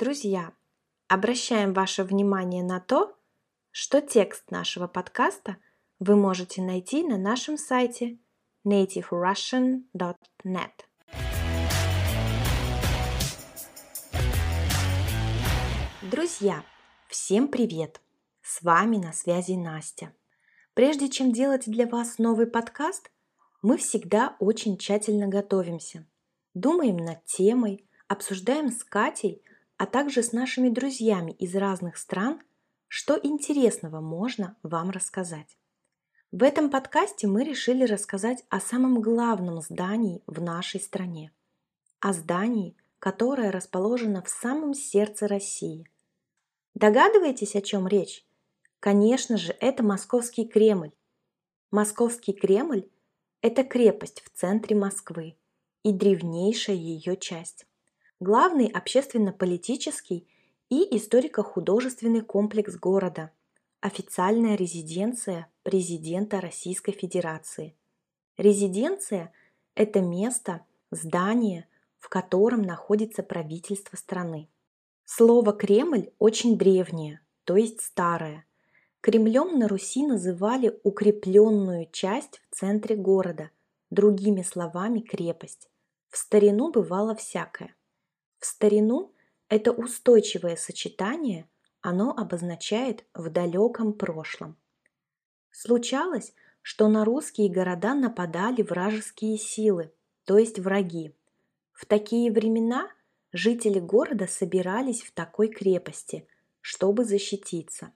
Друзья, обращаем ваше внимание на то, что текст нашего подкаста вы можете найти на нашем сайте native-russian.net. Друзья, всем привет! С вами на связи Настя. Прежде чем делать для вас новый подкаст, мы всегда очень тщательно готовимся, думаем над темой, обсуждаем с Катей, а также с нашими друзьями из разных стран, что интересного можно вам рассказать. В этом подкасте мы решили рассказать о самом главном здании в нашей стране, о здании, которое расположено в самом сердце России. Догадываетесь, о чем речь? Конечно же, это Московский Кремль. Московский Кремль – это крепость в центре Москвы и древнейшая ее часть. Главный общественно-политический и историко-художественный комплекс города, официальная резиденция президента Российской Федерации. Резиденция – это место, здание, в котором находится правительство страны. Слово «Кремль» очень древнее, то есть старое. Кремлем на Руси называли укрепленную часть в центре города, другими словами крепость. В старину бывало всякое. В старину это устойчивое сочетание, оно обозначает в далеком прошлом. Случалось, что на русские города нападали вражеские силы, то есть враги. В такие времена жители города собирались в такой крепости, чтобы защититься.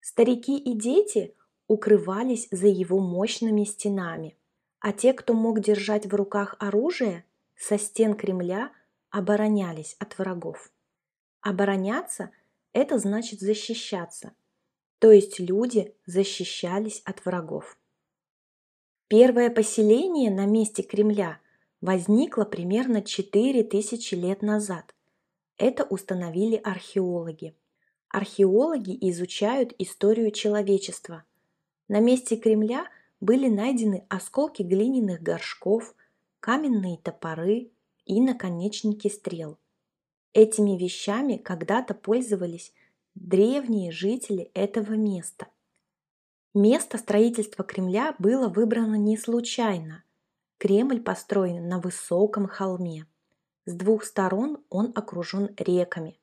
Старики и дети укрывались за его мощными стенами, а те, кто мог держать в руках оружие, со стен Кремля оборонялись от врагов. Обороняться – это значит защищаться, то есть люди защищались от врагов. Первое поселение на месте Кремля – возникла примерно 4000 лет назад. Это установили археологи. Археологи изучают историю человечества. На месте Кремля были найдены осколки глиняных горшков, каменные топоры и наконечники стрел. Этими вещами когда-то пользовались древние жители этого места. Место строительства Кремля было выбрано не случайно. Кремль построен на высоком холме. С двух сторон он окружен реками.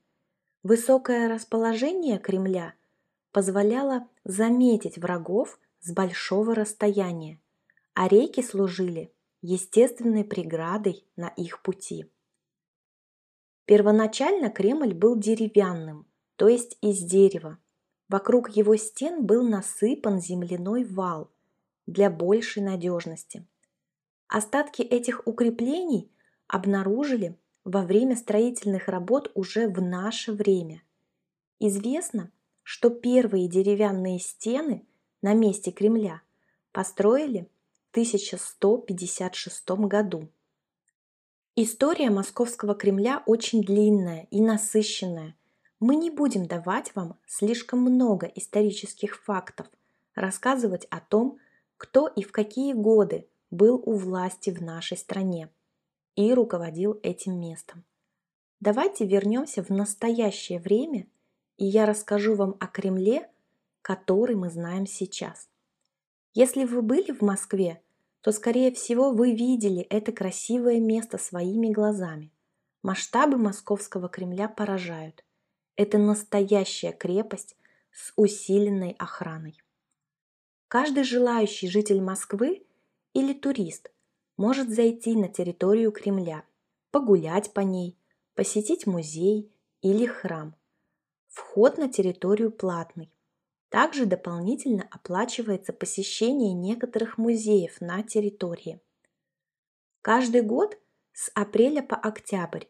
Высокое расположение Кремля позволяло заметить врагов с большого расстояния, а реки служили естественной преградой на их пути. Первоначально Кремль был деревянным, то есть из дерева. Вокруг его стен был насыпан земляной вал для большей надежности. Остатки этих укреплений обнаружили во время строительных работ уже в наше время. Известно, что первые деревянные стены на месте Кремля построили в 1156 году. История Московского Кремля очень длинная и насыщенная. Мы не будем давать вам слишком много исторических фактов, рассказывать о том, кто и в какие годы был у власти в нашей стране и руководил этим местом. Давайте вернемся в настоящее время, и я расскажу вам о Кремле, который мы знаем сейчас. Если вы были в Москве, то, скорее всего, вы видели это красивое место своими глазами. Масштабы Московского Кремля поражают. Это настоящая крепость с усиленной охраной. Каждый желающий житель Москвы или турист может зайти на территорию Кремля, погулять по ней, посетить музей или храм. Вход на территорию платный. Также дополнительно оплачивается посещение некоторых музеев на территории. Каждый год с апреля по октябрь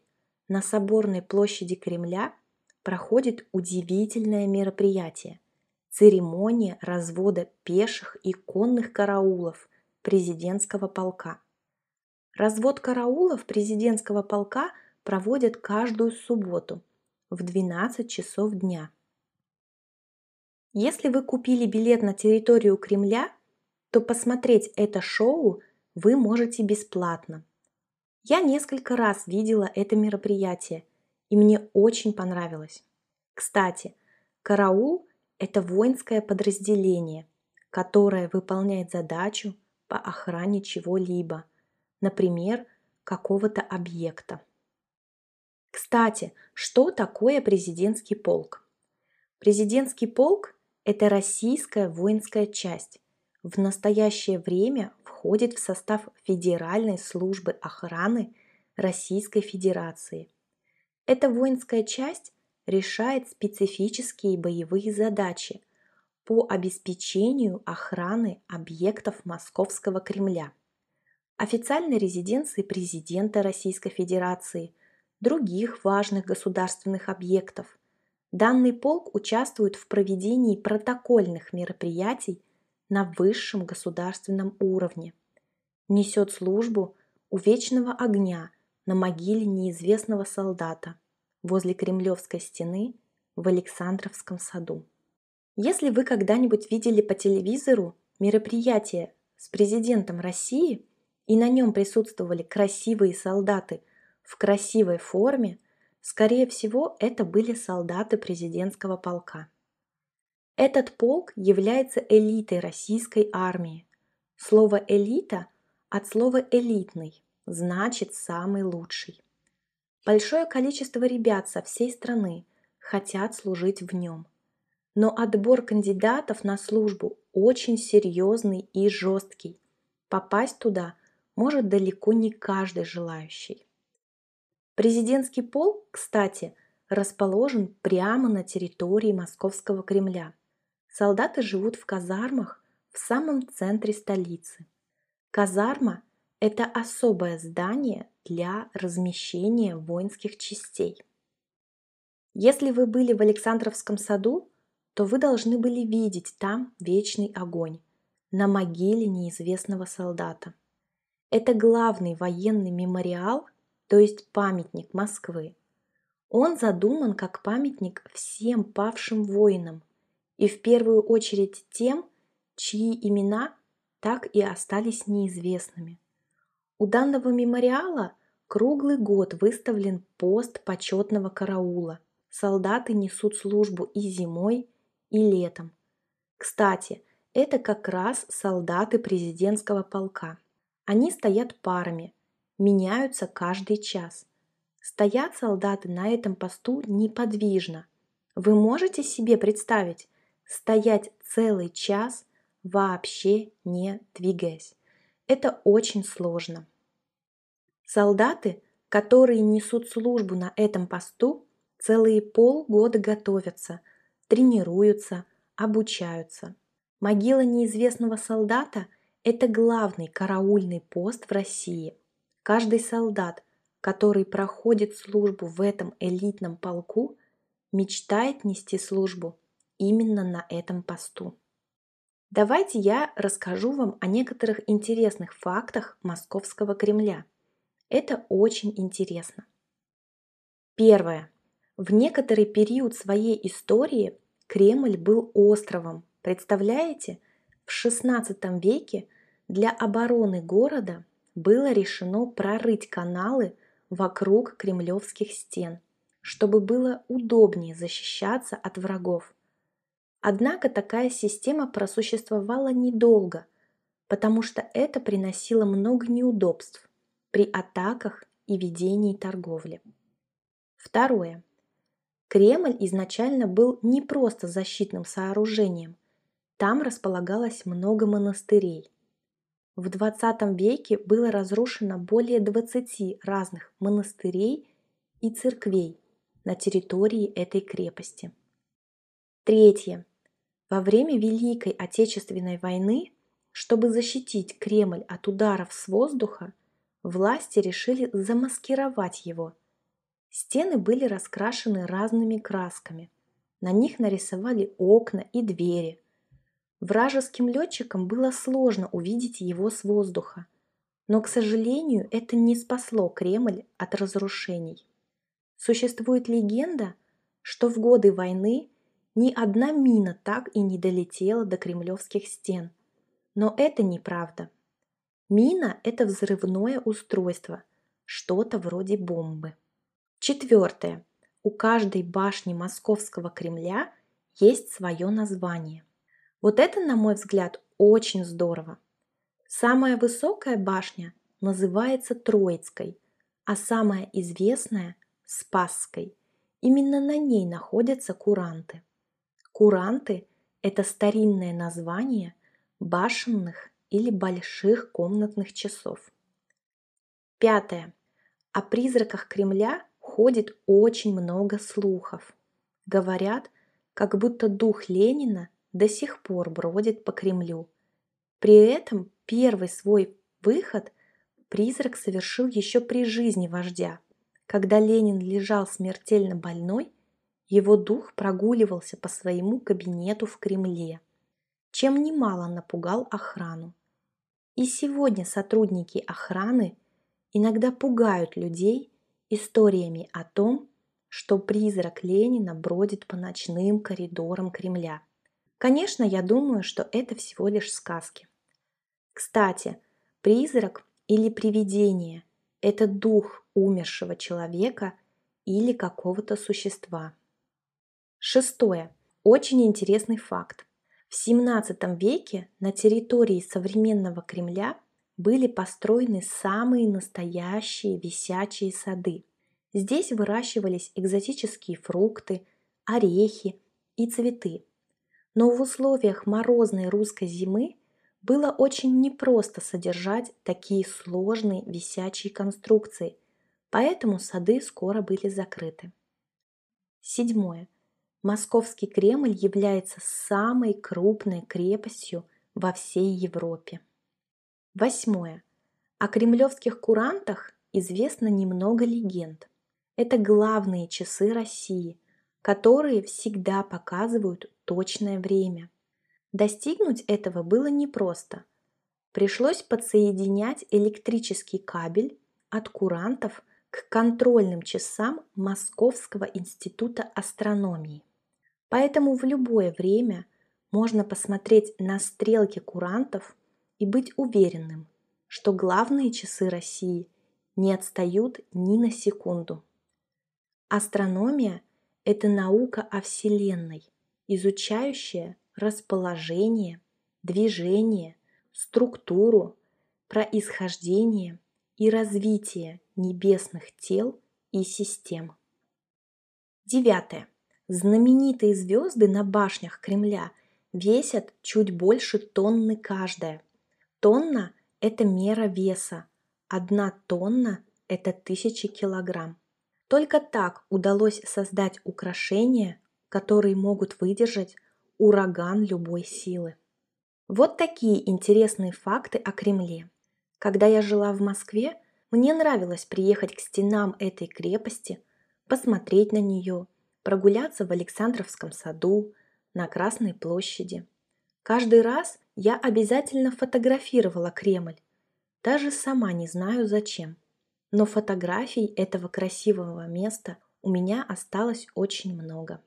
на Соборной площади Кремля проходит удивительное мероприятие – церемония развода пеших и конных караулов президентского полка. Развод караулов президентского полка проводят каждую субботу в 12 часов дня. Если вы купили билет на территорию Кремля, то посмотреть это шоу вы можете бесплатно. Я несколько раз видела это мероприятие и мне очень понравилось. Кстати, караул – это воинское подразделение, которое выполняет задачу по охране чего-либо, например, какого-то объекта. Кстати, что такое президентский полк? Президентский полк – это российская воинская часть. В настоящее время входит в состав Федеральной службы охраны Российской Федерации. Эта воинская часть решает специфические боевые задачи по обеспечению охраны объектов Московского Кремля, официальной резиденции президента Российской Федерации, других важных государственных объектов. Данный полк участвует в проведении протокольных мероприятий на высшем государственном уровне, несет службу у вечного огня на могиле неизвестного солдата возле Кремлевской стены в Александровском саду. Если вы когда-нибудь видели по телевизору мероприятие с президентом России и на нем присутствовали красивые солдаты в красивой форме, скорее всего, это были солдаты президентского полка. Этот полк является элитой российской армии. Слово «элита» от слова «элитный» значит «самый лучший». Большое количество ребят со всей страны хотят служить в нем. Но отбор кандидатов на службу очень серьезный и жесткий. Попасть туда может далеко не каждый желающий. Президентский полк, кстати, расположен прямо на территории Московского Кремля. Солдаты живут в казармах в самом центре столицы. Казарма – это особое здание для размещения воинских частей. Если вы были в Александровском саду, то вы должны были видеть там вечный огонь на могиле неизвестного солдата. Это главный военный мемориал, то есть памятник Москвы. Он задуман как памятник всем павшим воинам и в первую очередь тем, чьи имена так и остались неизвестными. У данного мемориала круглый год выставлен пост почетного караула. Солдаты несут службу и зимой, и летом. Кстати, это как раз солдаты президентского полка. Они стоят парами, меняются каждый час. Стоят солдаты на этом посту неподвижно. Вы можете себе представить, стоять целый час, вообще не двигаясь? Это очень сложно. Солдаты, которые несут службу на этом посту, целые полгода готовятся, тренируются, обучаются. Могила неизвестного солдата – это главный караульный пост в России. Каждый солдат, который проходит службу в этом элитном полку, мечтает нести службу именно на этом посту. Давайте я расскажу вам о некоторых интересных фактах Московского Кремля. Это очень интересно. Первое. В некоторый период своей истории Кремль был островом. Представляете, в XVI веке для обороны города было решено прорыть каналы вокруг кремлевских стен, чтобы было удобнее защищаться от врагов. Однако такая система просуществовала недолго, потому что это приносило много неудобств при атаках и ведении торговли. Второе. Кремль изначально был не просто защитным сооружением, там располагалось много монастырей. В XX веке было разрушено более 20 разных монастырей и церквей на территории этой крепости. Третье. Во время Великой Отечественной войны, чтобы защитить Кремль от ударов с воздуха, власти решили замаскировать его. Стены были раскрашены разными красками. На них нарисовали окна и двери. Вражеским летчикам было сложно увидеть его с воздуха. Но, к сожалению, это не спасло Кремль от разрушений. Существует легенда, что в годы войны ни одна мина так и не долетела до кремлевских стен. Но это неправда. Мина – это взрывное устройство, что-то вроде бомбы. Четвертое. У каждой башни Московского Кремля есть свое название. Вот это, на мой взгляд, очень здорово. Самая высокая башня называется Троицкой, а самая известная – Спасской. Именно на ней находятся куранты. Куранты – это старинное название башенных или больших комнатных часов. Пятое. О призраках Кремля ходит очень много слухов. Говорят, как будто дух Ленина до сих пор бродит по Кремлю. При этом первый свой выход призрак совершил еще при жизни вождя. Когда Ленин лежал смертельно больной, его дух прогуливался по своему кабинету в Кремле, чем немало напугал охрану. И сегодня сотрудники охраны иногда пугают людей историями о том, что призрак Ленина бродит по ночным коридорам Кремля. Конечно, я думаю, что это всего лишь сказки. Кстати, призрак или привидение – это дух умершего человека или какого-то существа. Шестое. Очень интересный факт. В XVII веке на территории современного Кремля были построены самые настоящие висячие сады. Здесь выращивались экзотические фрукты, орехи и цветы. Но в условиях морозной русской зимы было очень непросто содержать такие сложные висячие конструкции, поэтому сады скоро были закрыты. Седьмое. Московский Кремль является самой крупной крепостью во всей Европе. Восьмое. О кремлевских курантах известно немного легенд. Это главные часы России, которые всегда показывают точное время. Достигнуть этого было непросто. Пришлось подсоединять электрический кабель от курантов к контрольным часам Московского института астрономии. Поэтому в любое время можно посмотреть на стрелки курантов и быть уверенным, что главные часы России не отстают ни на секунду. Астрономия – это наука о Вселенной, изучающая расположение, движение, структуру, происхождение и развитие небесных тел и систем. Девятое. Знаменитые звезды на башнях Кремля весят чуть больше тонны каждая. Тонна – это мера веса, 1 тонна – это 1000 килограмм. Только так удалось создать украшения, которые могут выдержать ураган любой силы. Вот такие интересные факты о Кремле. Когда я жила в Москве, мне нравилось приехать к стенам этой крепости, посмотреть на нее, прогуляться в Александровском саду, на Красной площади. Каждый раз я обязательно фотографировала Кремль, даже сама не знаю зачем. Но фотографий этого красивого места у меня осталось очень много.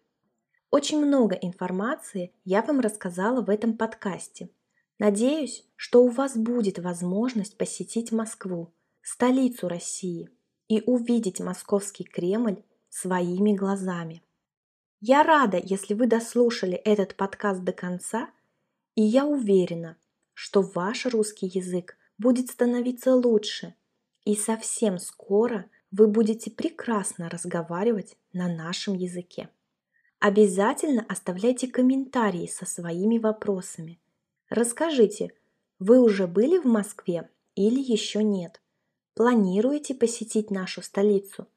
Очень много информации я вам рассказала в этом подкасте. Надеюсь, что у вас будет возможность посетить Москву, столицу России, и увидеть Московский Кремль своими глазами. Я рада, если вы дослушали этот подкаст до конца, и я уверена, что ваш русский язык будет становиться лучше, и совсем скоро вы будете прекрасно разговаривать на нашем языке. Обязательно оставляйте комментарии со своими вопросами. Расскажите, вы уже были в Москве или еще нет? Планируете посетить нашу столицу?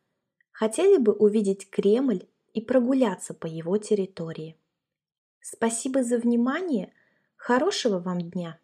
Хотели бы увидеть Кремль и прогуляться по его территории? Спасибо за внимание! Хорошего вам дня!